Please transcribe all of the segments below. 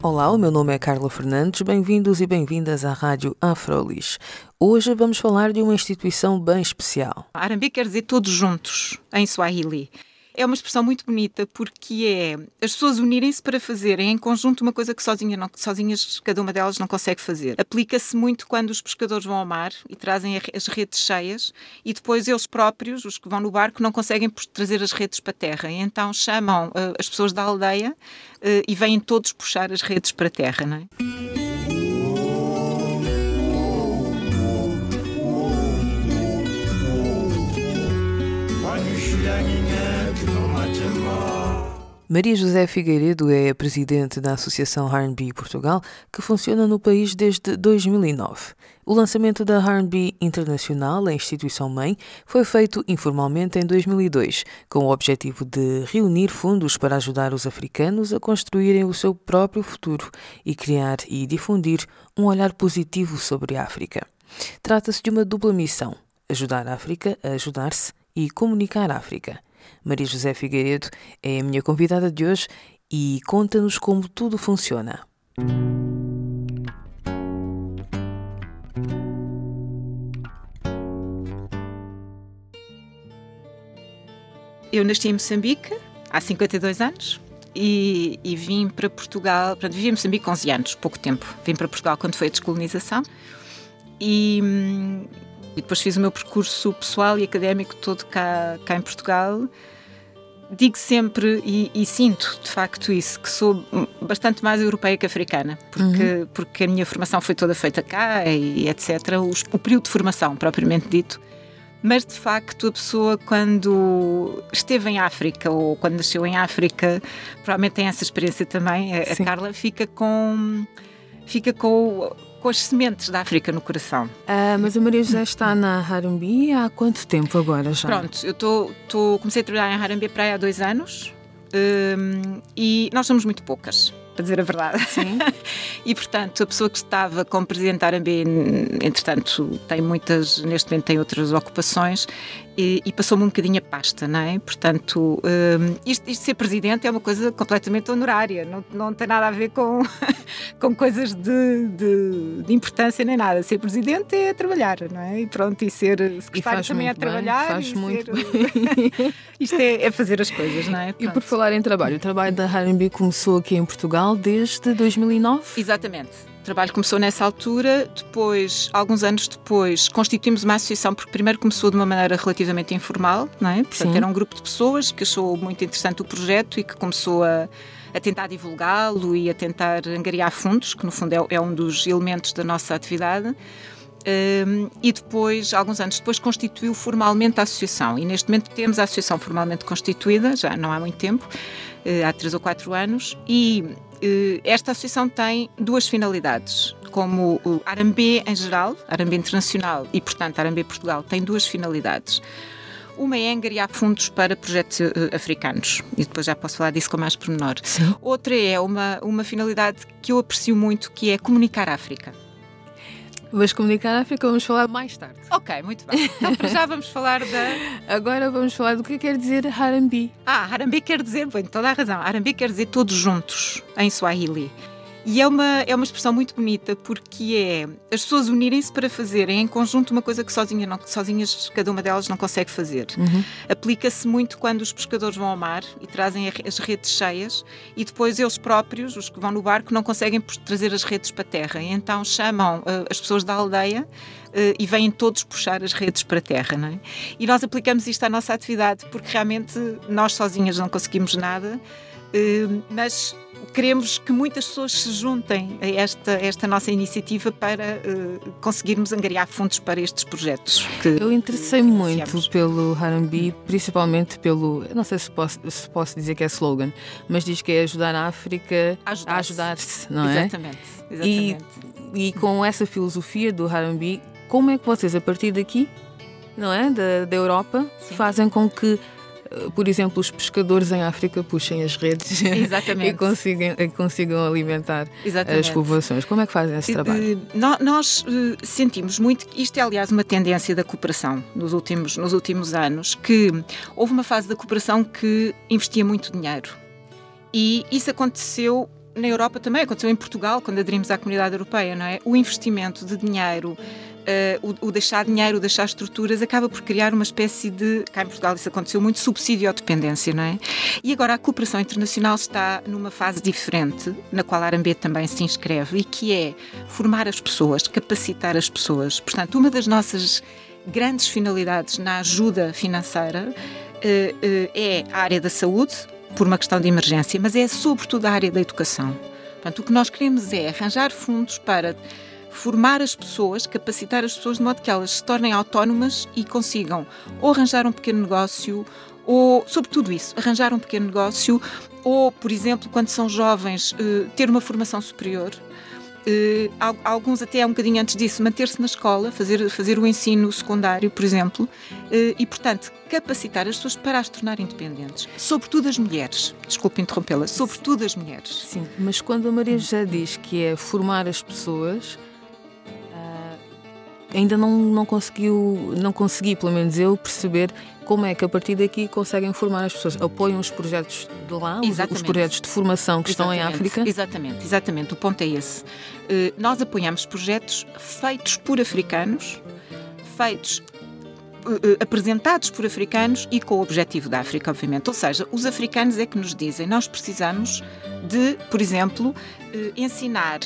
Olá, o meu nome é Carla Fernandes, bem-vindos e bem-vindas à Rádio AfroLis. Hoje vamos falar de uma instituição bem especial. Harambee quer dizer todos juntos, em Swahili. É uma expressão muito bonita porque é as pessoas unirem-se para fazerem em conjunto uma coisa que sozinhas cada uma delas não consegue fazer. Aplica-se muito quando os pescadores vão ao mar e trazem as redes cheias e depois eles próprios, os que vão no barco, não conseguem trazer as redes para a terra. E então chamam as pessoas da aldeia e vêm todos puxar as redes para a terra, não é? Maria José Figueiredo é a presidente da Associação R&B Portugal, que funciona no país desde 2009. O lançamento da R&B Internacional, a instituição-mãe, foi feito informalmente em 2002, com o objetivo de reunir fundos para ajudar os africanos a construírem o seu próprio futuro e criar e difundir um olhar positivo sobre a África. Trata-se de uma dupla missão: ajudar a África a ajudar-se e comunicar a África. Maria José Figueiredo é a minha convidada de hoje e conta-nos como tudo funciona. Eu nasci em Moçambique há 52 anos e vim para Portugal, vivi em Moçambique 11 anos, pouco tempo. Vim para Portugal quando foi a descolonização e depois fiz o meu percurso pessoal e académico todo cá em Portugal. Digo sempre, e sinto de facto isso, que sou bastante mais europeia que africana, porque a minha formação foi toda feita cá e etc. O período de formação, propriamente dito. Mas de facto a pessoa quando esteve em África ou quando nasceu em África, provavelmente tem essa experiência também, a Carla, fica com as sementes da África no coração. Mas a Maria José está na Harambee há quanto tempo agora já? Pronto, eu comecei a trabalhar em Harambee há 2 anos e nós somos muito poucas, para dizer a verdade. Sim. E, portanto, a pessoa que estava como presidente da Harambee, entretanto, neste momento tem outras ocupações e passou-me um bocadinho a pasta, não é? Portanto, isto de ser presidente é uma coisa completamente honorária, não tem nada a ver com coisas de importância nem nada. Ser presidente é trabalhar, não é? E pronto, e ser secretário também é trabalhar. Faz muito bem. Isto é fazer as coisas, não é? Pronto. E por falar em trabalho, o trabalho da Harambee começou aqui em Portugal desde 2009? Exatamente. O trabalho começou nessa altura, depois, alguns anos depois, constituímos uma associação, porque primeiro começou de uma maneira relativamente informal, não é? Portanto, era um grupo de pessoas que achou muito interessante o projeto e que começou a tentar divulgá-lo e a tentar angariar fundos, que no fundo é um dos elementos da nossa atividade. E depois, alguns anos depois, constituiu formalmente a associação e neste momento temos a associação formalmente constituída, já não há muito tempo, há 3 ou 4 anos, e esta associação tem 2 finalidades, como o Harambee em geral, Harambee Internacional e, portanto, Harambee Portugal, tem 2 finalidades. Uma é angariar fundos para projetos africanos, e depois já posso falar disso com mais pormenor. Sim. Outra é uma finalidade que eu aprecio muito, que é comunicar a África. Mas comunicar a África vamos falar mais tarde. Ok, muito bem. Então para já vamos falar da... Agora vamos falar do que quer dizer Harambee. Harambee quer dizer, bem, toda a razão, Harambee quer dizer todos juntos, em Swahili. E é uma expressão muito bonita porque é as pessoas unirem-se para fazerem em conjunto uma coisa que sozinhas cada uma delas não consegue fazer. Aplica-se muito quando os pescadores vão ao mar e trazem as redes cheias e depois eles próprios, os que vão no barco, não conseguem trazer as redes para a terra. E então chamam as pessoas da aldeia e vêm todos puxar as redes para a terra, não é? E nós aplicamos isto à nossa atividade porque realmente nós sozinhas não conseguimos nada, mas queremos que muitas pessoas se juntem a esta nossa iniciativa para conseguirmos angariar fundos para estes projetos. Eu interessei-me muito pelo Harambee, principalmente pelo, não sei se posso dizer que é slogan, mas diz que é ajudar a África a ajudar-se, não é? Exatamente. E com essa filosofia do Harambee, como é que vocês, a partir daqui, não é, da Europa, sim, fazem com que, por exemplo, os pescadores em África puxem as redes e consigam alimentar, exatamente, as povoações? Como é que fazem esse trabalho? Nós sentimos muito, isto é aliás uma tendência da cooperação nos últimos anos, que houve uma fase da cooperação que investia muito dinheiro, e isso aconteceu na Europa também, aconteceu em Portugal quando aderimos à Comunidade Europeia, não é? O investimento de dinheiro, o deixar dinheiro, o deixar estruturas, acaba por criar uma espécie de, cá em Portugal isso aconteceu muito, subsídio ou dependência, não é? E agora a cooperação internacional está numa fase diferente, na qual a Harambee também se inscreve, e que é formar as pessoas, capacitar as pessoas. Portanto, uma das nossas grandes finalidades na ajuda financeira é a área da saúde, por uma questão de emergência, mas é sobretudo a área da educação. Portanto, o que nós queremos é arranjar fundos para formar as pessoas, capacitar as pessoas de modo que elas se tornem autónomas e consigam ou arranjar um pequeno negócio, ou, sobretudo isso, arranjar um pequeno negócio, ou, por exemplo, quando são jovens, ter uma formação superior. Alguns até um bocadinho antes disso, manter-se na escola, fazer o ensino secundário, por exemplo, e, portanto, capacitar as pessoas para as tornar independentes, sobretudo as mulheres, desculpe interrompê-la, sobretudo as mulheres. Sim, mas quando a Maria José diz que é formar as pessoas, ainda não consegui, pelo menos eu, perceber como é que a partir daqui conseguem formar as pessoas. Apoiam os projetos de lá, os projetos de formação que estão em África? Exatamente, o ponto é esse. Nós apoiamos projetos feitos por africanos, apresentados por africanos e com o objetivo da África, obviamente. Ou seja, os africanos é que nos dizem, nós precisamos de, por exemplo, ensinar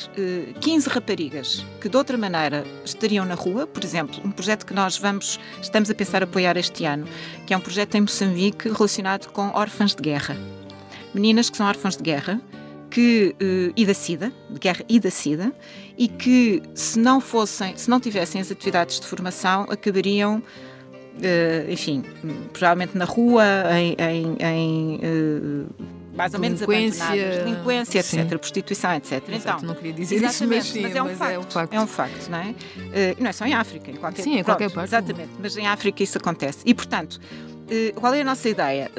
15 raparigas que de outra maneira estariam na rua, por exemplo, um projeto que nós estamos a pensar apoiar este ano, que é um projeto em Moçambique relacionado com órfãs de guerra. Meninas que são órfãs de guerra e da SIDA, e que se não tivessem as atividades de formação, acabariam, enfim, provavelmente na rua, mais ou menos abandonadas, delinquência, etc., sim, prostituição, etc. Exato, então, não queria dizer isso, mas é um facto. É um facto, não é? Não é só em África, em qualquer, sim, em qualquer parte. Exatamente, mas em África isso acontece. E, portanto, qual é a nossa ideia?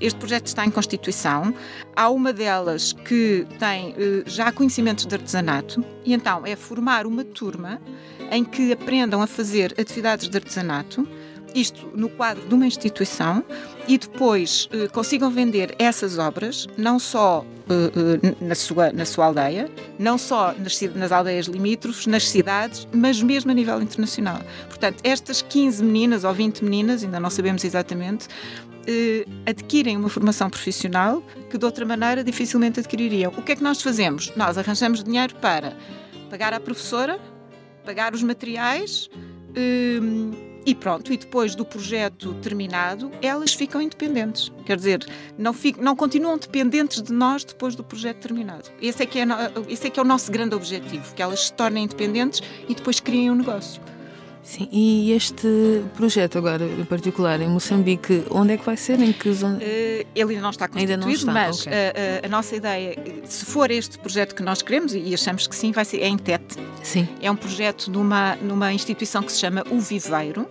Este projeto está em constituição. Há uma delas que tem já conhecimentos de artesanato, e então é formar uma turma em que aprendam a fazer atividades de artesanato, isto no quadro de uma instituição, e depois consigam vender essas obras, não só na sua aldeia, não só nas aldeias limítrofes, nas cidades, mas mesmo a nível internacional. Portanto, estas 15 meninas ou 20 meninas, ainda não sabemos exatamente, adquirem uma formação profissional que de outra maneira dificilmente adquiririam. O que é que nós fazemos? Nós arranjamos dinheiro para pagar à professora, pagar os materiais, e pronto, e depois do projeto terminado, elas ficam independentes. Quer dizer, não continuam dependentes de nós depois do projeto terminado. Esse é que é o nosso grande objetivo, que elas se tornem independentes e depois criem um negócio. Sim, e este projeto agora, em particular, em Moçambique, onde é que vai ser? Em que zona? Ele ainda não está constituído, mas okay. A nossa ideia, se for este projeto que nós queremos, e achamos que sim, vai ser em Tete. Sim. É um projeto numa instituição que se chama O Viveiro,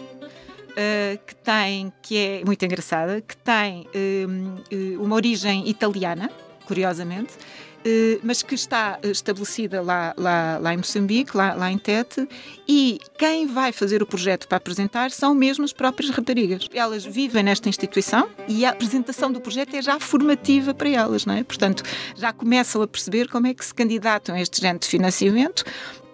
que é muito engraçada, que tem uma origem italiana, curiosamente, mas que está estabelecida lá em Moçambique, lá em Tete, e quem vai fazer o projeto para apresentar são mesmo as próprias raparigas. Elas vivem nesta instituição e a apresentação do projeto é já formativa para elas, não é? Portanto, já começam a perceber como é que se candidatam a este género de financiamento,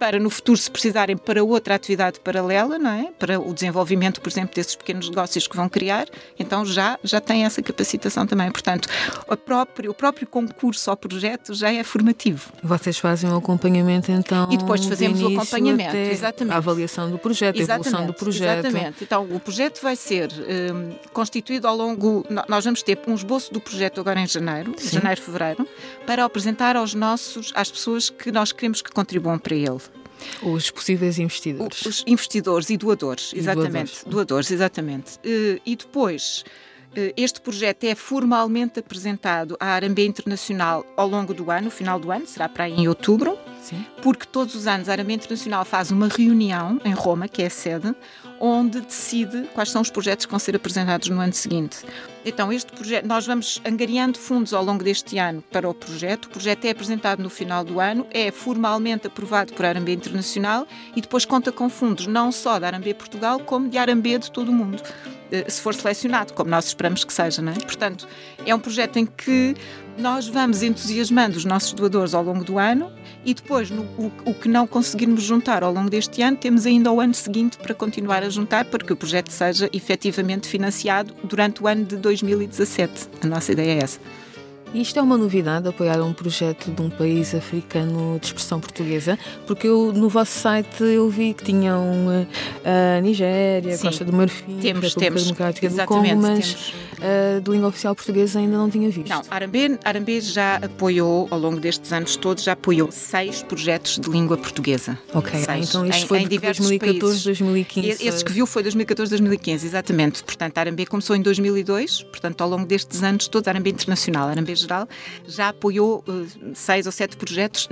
para no futuro se precisarem para outra atividade paralela, não é? Para o desenvolvimento, por exemplo, desses pequenos negócios que vão criar, então já têm essa capacitação também. Portanto, o próprio concurso ao projeto já é formativo. Vocês fazem o acompanhamento, então, e depois fazemos o acompanhamento, exatamente. A avaliação do projeto, exatamente, a evolução do projeto. Exatamente. Então, o projeto vai ser constituído ao longo... Nós vamos ter um esboço do projeto agora em janeiro, sim, janeiro, fevereiro, para apresentar às pessoas que nós queremos que contribuam para ele. Os possíveis investidores. Os investidores e doadores, exatamente. E doadores, exatamente. E depois... Este projeto é formalmente apresentado à R&B Internacional ao longo do ano, no final do ano, será para aí em outubro, sim, porque todos os anos a R&B Internacional faz uma reunião em Roma, que é a sede, onde decide quais são os projetos que vão ser apresentados no ano seguinte. Então, este projeto, nós vamos angariando fundos ao longo deste ano para o projeto é apresentado no final do ano, é formalmente aprovado por R&B Internacional e depois conta com fundos não só da R&B Portugal, como de R&B de todo o mundo, se for selecionado, como nós esperamos que seja, não é? Portanto, é um projeto em que nós vamos entusiasmando os nossos doadores ao longo do ano e depois, o que não conseguirmos juntar ao longo deste ano, temos ainda o ano seguinte para continuar a juntar, para que o projeto seja efetivamente financiado durante o ano de 2017. A nossa ideia é essa. Isto é uma novidade, apoiar um projeto de um país africano de expressão portuguesa, porque no vosso site eu vi que tinham a Nigéria, sim, Costa do Marfim, República Democrática do Congo, mas de língua oficial portuguesa ainda não tinha visto. Não, Harambee já apoiou, ao longo destes anos todos, já apoiou 6 projetos de língua portuguesa. Ok, 6. Então isto foi em diversos 2014, 2015. Esses que viu foi 2014, 2015, exatamente. Portanto, a Harambee começou em 2002, portanto, ao longo destes anos todos, a Harambee Internacional, Harambee Geral, já apoiou 6 ou 7 projetos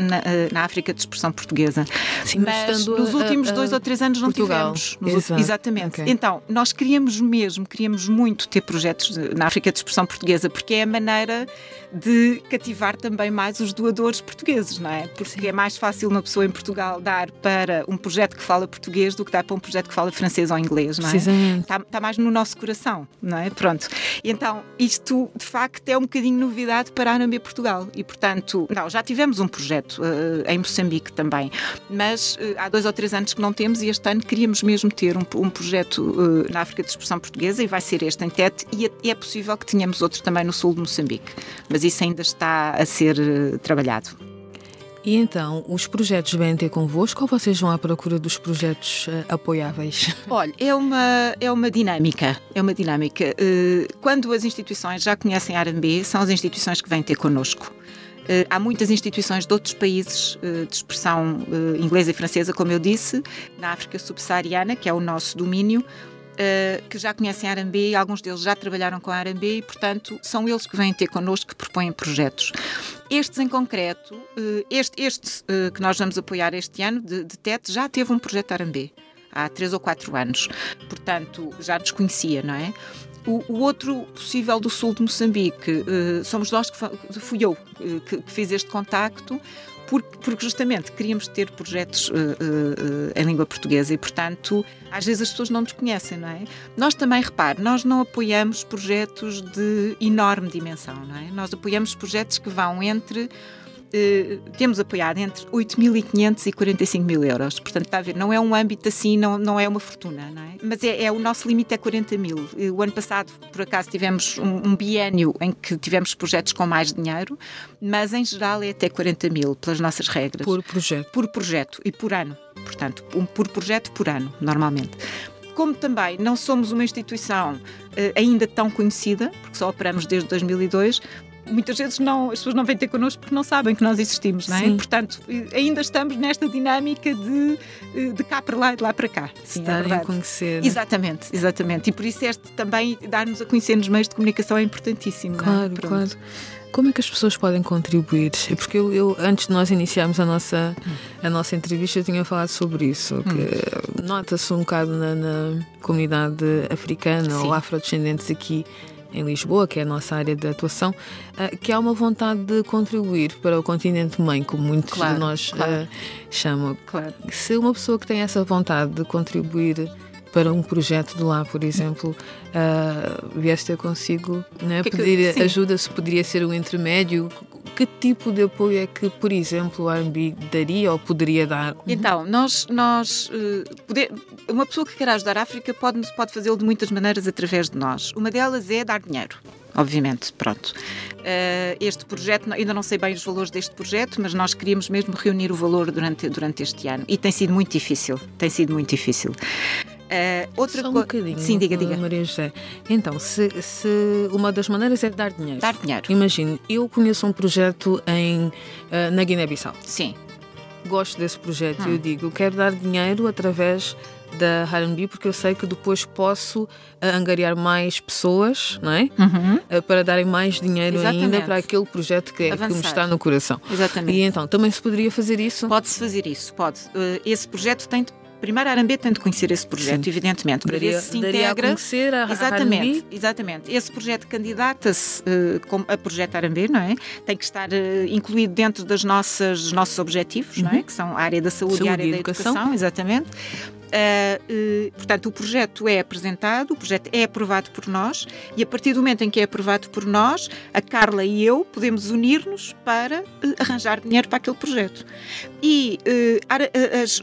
na África de expressão portuguesa. Sim, mas nos últimos 2 ou 3 anos não Portugal tivemos. Exatamente. Okay. Então, nós queríamos muito ter projetos na África de expressão portuguesa, porque é a maneira de cativar também mais os doadores portugueses, não é? Porque sim, é mais fácil uma pessoa em Portugal dar para um projeto que fala português do que dar para um projeto que fala francês ou inglês, não é? Precisamente. Está mais no nosso coração, não é? Pronto. Então, isto de facto é um bocadinho novidade para a R&B Portugal e, portanto, já tivemos um projeto em Moçambique também, mas há 2 ou 3 anos que não temos e este ano queríamos mesmo ter um projeto na África de expressão portuguesa e vai ser este em Tete e é possível que tenhamos outro também no sul de Moçambique, mas isso ainda está a ser trabalhado. E então, os projetos vêm ter convosco ou vocês vão à procura dos projetos apoiáveis? Olha, é uma dinâmica. É uma dinâmica. Quando as instituições já conhecem a Harambee, são as instituições que vêm ter connosco. Há muitas instituições de outros países de expressão inglesa e francesa, como eu disse, na África subsaariana, que é o nosso domínio, que já conhecem a Harambee, alguns deles já trabalharam com a Harambee e, portanto, são eles que vêm ter connosco, que propõem projetos. Estes em concreto, este que nós vamos apoiar este ano, de Tete, já teve um projeto Harambee há 3 ou 4 anos, portanto, já nos conhecia, não é? O outro possível do sul de Moçambique, somos nós, fui eu que fiz este contacto, porque justamente queríamos ter projetos em língua portuguesa e, portanto, às vezes as pessoas não nos conhecem, não é? Nós também, repare, nós não apoiamos projetos de enorme dimensão, não é? Nós apoiamos projetos que vão temos apoiado entre 8.500 e 45.000 euros. Portanto, está a ver, não é um âmbito assim, não é uma fortuna, não é? Mas o nosso limite é 40.000. O ano passado, por acaso, tivemos um biênio em que tivemos projetos com mais dinheiro, mas em geral é até 40.000, pelas nossas regras. Por projeto. Por projeto e por ano. Portanto, por projeto por ano, normalmente. Como também não somos uma instituição ainda tão conhecida, porque só operamos desde 2002, muitas vezes as pessoas não vêm ter connosco porque não sabem que nós existimos, não é? Sim. Portanto, ainda estamos nesta dinâmica de cá para lá e de lá para cá. Se darem a conhecer. Exatamente, exatamente. E por isso também dar-nos a conhecer nos meios de comunicação é importantíssimo. Claro, não é? Claro. Como é que as pessoas podem contribuir? Porque eu antes de nós iniciarmos a nossa entrevista, eu tinha falado sobre isso, que nota-se um bocado na comunidade africana, sim, ou afrodescendentes aqui em Lisboa, que é a nossa área de atuação, que há uma vontade de contribuir para o continente-mãe, como muitos, claro, de nós, claro, chamam. Claro. Se uma pessoa que tem essa vontade de contribuir para um projeto de lá, por exemplo, vieste ter consigo, né, pedir ajuda, se poderia ser um intermédio, Que tipo de apoio é que, por exemplo, o R&B daria ou poderia dar? Então, uma pessoa que quer ajudar a África pode fazê-lo de muitas maneiras através de nós. Uma delas é dar dinheiro, obviamente, pronto. Este projeto, ainda não sei bem os valores deste projeto, mas nós queríamos mesmo reunir o valor durante este ano. E tem sido muito difícil. Outra coisa. Sim, diga. Maria José. Então, se uma das maneiras é dar dinheiro. Dar dinheiro. Imagine, eu conheço um projeto na Guiné-Bissau. Sim. Gosto desse projeto. Eu digo, quero dar dinheiro através da Harambee, porque eu sei que depois posso angariar mais pessoas, não é? Uhum. Para darem mais dinheiro. Exatamente. Ainda para aquele projeto que me está no coração. Exatamente. E então, também se poderia fazer isso? Pode-se fazer isso, pode. Esse projeto tem de primeiro, a Harambee tem de conhecer esse projeto, sim, evidentemente, para ver se integra. A conhecer a Harambee. Exatamente. Esse projeto candidata-se a projeto Harambee, não é? Tem que estar incluído dentro dos nossos objetivos, não é? Que são a área da saúde e a área da educação. Exatamente. Portanto, o projeto é apresentado, o projeto é aprovado por nós e a partir do momento em que é aprovado por nós, a Carla e eu podemos unir-nos para arranjar dinheiro para aquele projeto. E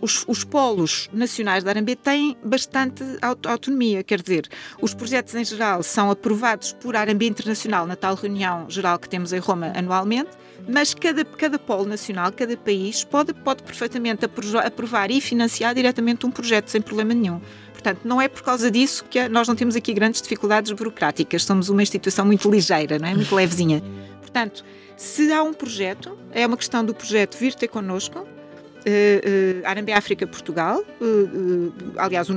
os polos nacionais da Harambee têm bastante autonomia, quer dizer, os projetos em geral são aprovados por Harambee Internacional na tal reunião geral que temos em Roma anualmente, mas cada polo nacional, cada país pode perfeitamente aprovar e financiar diretamente um projeto sem problema nenhum. Portanto, não é por causa disso que nós não temos aqui grandes dificuldades burocráticas. Somos uma instituição muito ligeira, não é? Muito levezinha. Portanto, se há um projeto, é uma questão do projeto vir ter connosco, Harambee África Portugal, aliás, o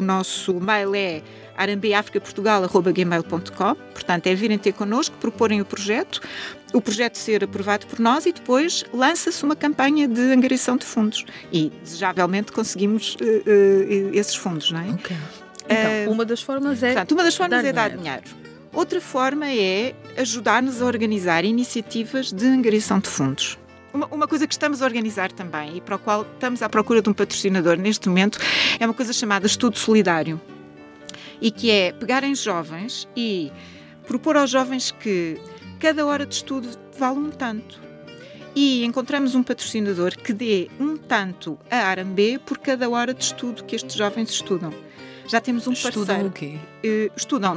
nosso mail é arambeafricaportugal@gmail.com, portanto, é virem ter connosco, proporem o projeto ser aprovado por nós e depois lança-se uma campanha de angariação de fundos e, desejavelmente, conseguimos esses fundos, não é? Okay. Então, uma das formas é, portanto, dar dinheiro. Outra forma é ajudar-nos a organizar iniciativas de angariação de fundos. Uma coisa que estamos a organizar também e para a qual estamos à procura de um patrocinador neste momento é uma coisa chamada Estudo Solidário e que é pegarem jovens e propor aos jovens que cada hora de estudo vale um tanto e encontramos um patrocinador que dê um tanto a Harambee por cada hora de estudo que estes jovens estudam. Já temos um parceiro. Estudam o quê? Estudam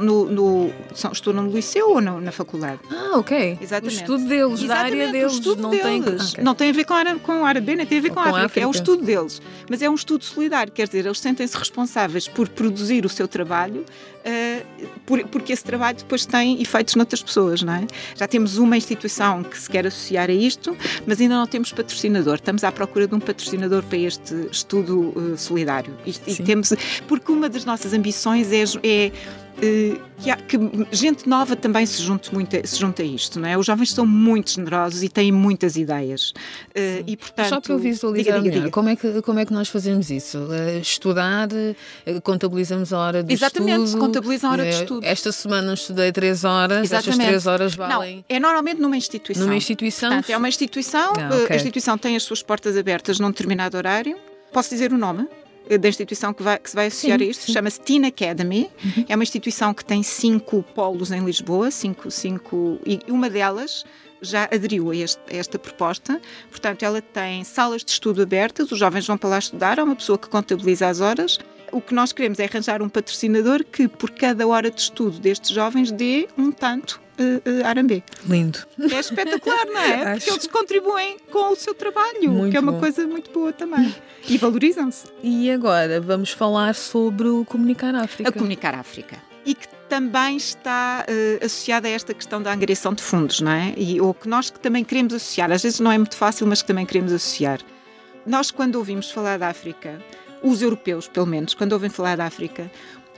no liceu ou na faculdade. Ah, ok. Exatamente. O estudo deles, da área deles. Não tem a ver com a Harambee, nem tem a ver com a África. É o estudo deles. Mas é um estudo solidário, quer dizer, eles sentem-se responsáveis por produzir o seu trabalho, porque esse trabalho depois tem efeitos noutras pessoas, não é? Já temos uma instituição que se quer associar a isto, mas ainda não temos patrocinador. Estamos à procura de um patrocinador para este estudo solidário. Porque uma das nossas ambições é que gente nova também se junte a isto, não é? Os jovens são muito generosos e têm muitas ideias. E, portanto, só para eu visualizar, diga. Como é que nós fazemos isso? Estudar, contabilizamos a hora de estudo. Exatamente, contabilizam a hora de estudo. Esta semana estudei 3 horas, estas 3 horas valem... Não, é normalmente numa instituição. Numa instituição? Portanto, é uma instituição, a instituição tem as suas portas abertas num determinado horário. Posso dizer o nome da instituição que se vai associar a isto? Chama-se TIN Academy, é uma instituição que tem 5 polos em Lisboa, e uma delas já aderiu a esta proposta. Portanto, ela tem salas de estudo abertas, os jovens vão para lá estudar, há uma pessoa que contabiliza as horas. O que nós queremos é arranjar um patrocinador que por cada hora de estudo destes jovens dê um tanto Harambee. Lindo. É espetacular, não é? Porque eles contribuem com o seu trabalho, muito que é uma coisa muito boa também. E valorizam-se. E agora vamos falar sobre o Comunicar África. A Comunicar África. E que também está associada a esta questão da angariação de fundos, não é? Ou que nós que também queremos associar. Às vezes não é muito fácil, mas que também queremos associar. Nós, quando ouvimos falar da África, os europeus, pelo menos, quando ouvem falar da África,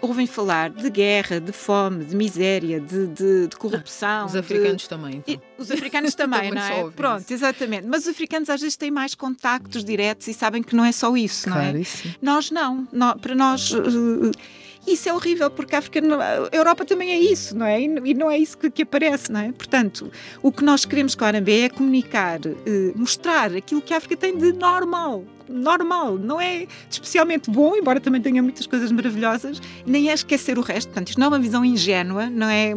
ouvem falar de guerra, de fome, de miséria, de corrupção. Os africanos também. Então. Os africanos também, não é? Pronto, isso. Exatamente. Mas os africanos às vezes têm mais contactos diretos e sabem que não é só isso, claro, não é? Isso. Nós não. Para nós... Isso é horrível, porque a Europa também é isso, não é? E não é isso que aparece, não é? Portanto, o que nós queremos com a Harambee é comunicar, mostrar aquilo que a África tem de normal, não é especialmente bom, embora também tenha muitas coisas maravilhosas, nem é esquecer o resto. Portanto, isto não é uma visão ingênua, não é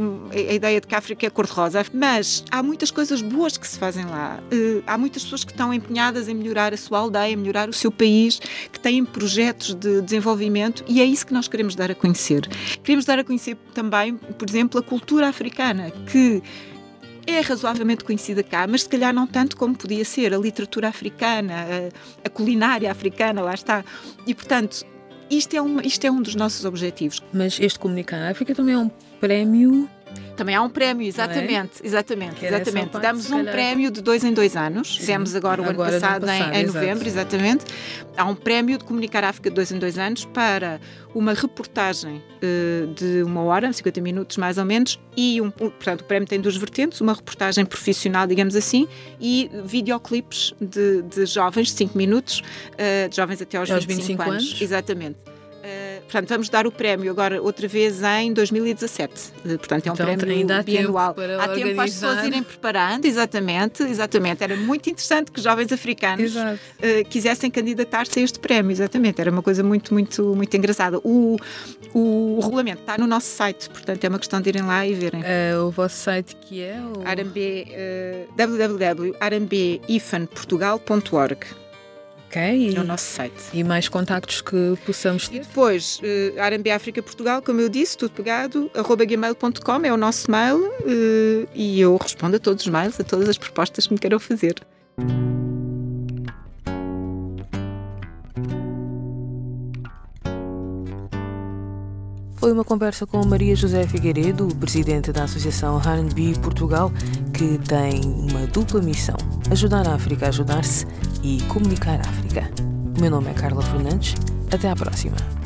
a ideia de que a África é cor-de-rosa, mas há muitas coisas boas que se fazem lá, há muitas pessoas que estão empenhadas em melhorar a sua aldeia, em melhorar o seu país, que têm projetos de desenvolvimento, e é isso que nós queremos dar a conhecer. Queremos dar a conhecer também, por exemplo, a cultura africana, que é razoavelmente conhecida cá, mas se calhar não tanto como podia ser, a literatura africana, a culinária africana, lá está. E, portanto, isto é um dos nossos objetivos. Mas este Comunicar à África também é um prémio... Também há um prémio, exatamente, é? exatamente. Parte, damos um prémio de 2 em 2 anos, fizemos agora o ano passado em novembro, exatamente. Há um prémio de Comunicar a África de 2 em 2 anos para uma reportagem de 1 hora, 50 minutos mais ou menos, e portanto o prémio tem 2 vertentes, uma reportagem profissional, digamos assim, e videoclipes de jovens de 5 minutos, de jovens até aos 25 anos. Exatamente. Portanto, vamos dar o prémio agora outra vez em 2017. Portanto, é um prémio bianual. Há tempo para as pessoas irem preparando, exatamente. Era muito interessante que jovens africanos quisessem candidatar-se a este prémio, exatamente. Era uma coisa muito, muito, muito engraçada. O regulamento está no nosso site, portanto, é uma questão de irem lá e verem. O vosso site que é? www.rmb-portugal.org. Okay, no nosso site. E mais contactos que possamos ter? E depois, R&B África Portugal, como eu disse, tudo pegado, @gmail.com é o nosso mail, e eu respondo a todos os mails, a todas as propostas que me queiram fazer. Foi uma conversa com Maria José Figueiredo, presidente da Associação R&B Portugal, que tem uma dupla missão: ajudar a África a ajudar-se e comunicar a África. O meu nome é Carla Fernandes. Até à próxima.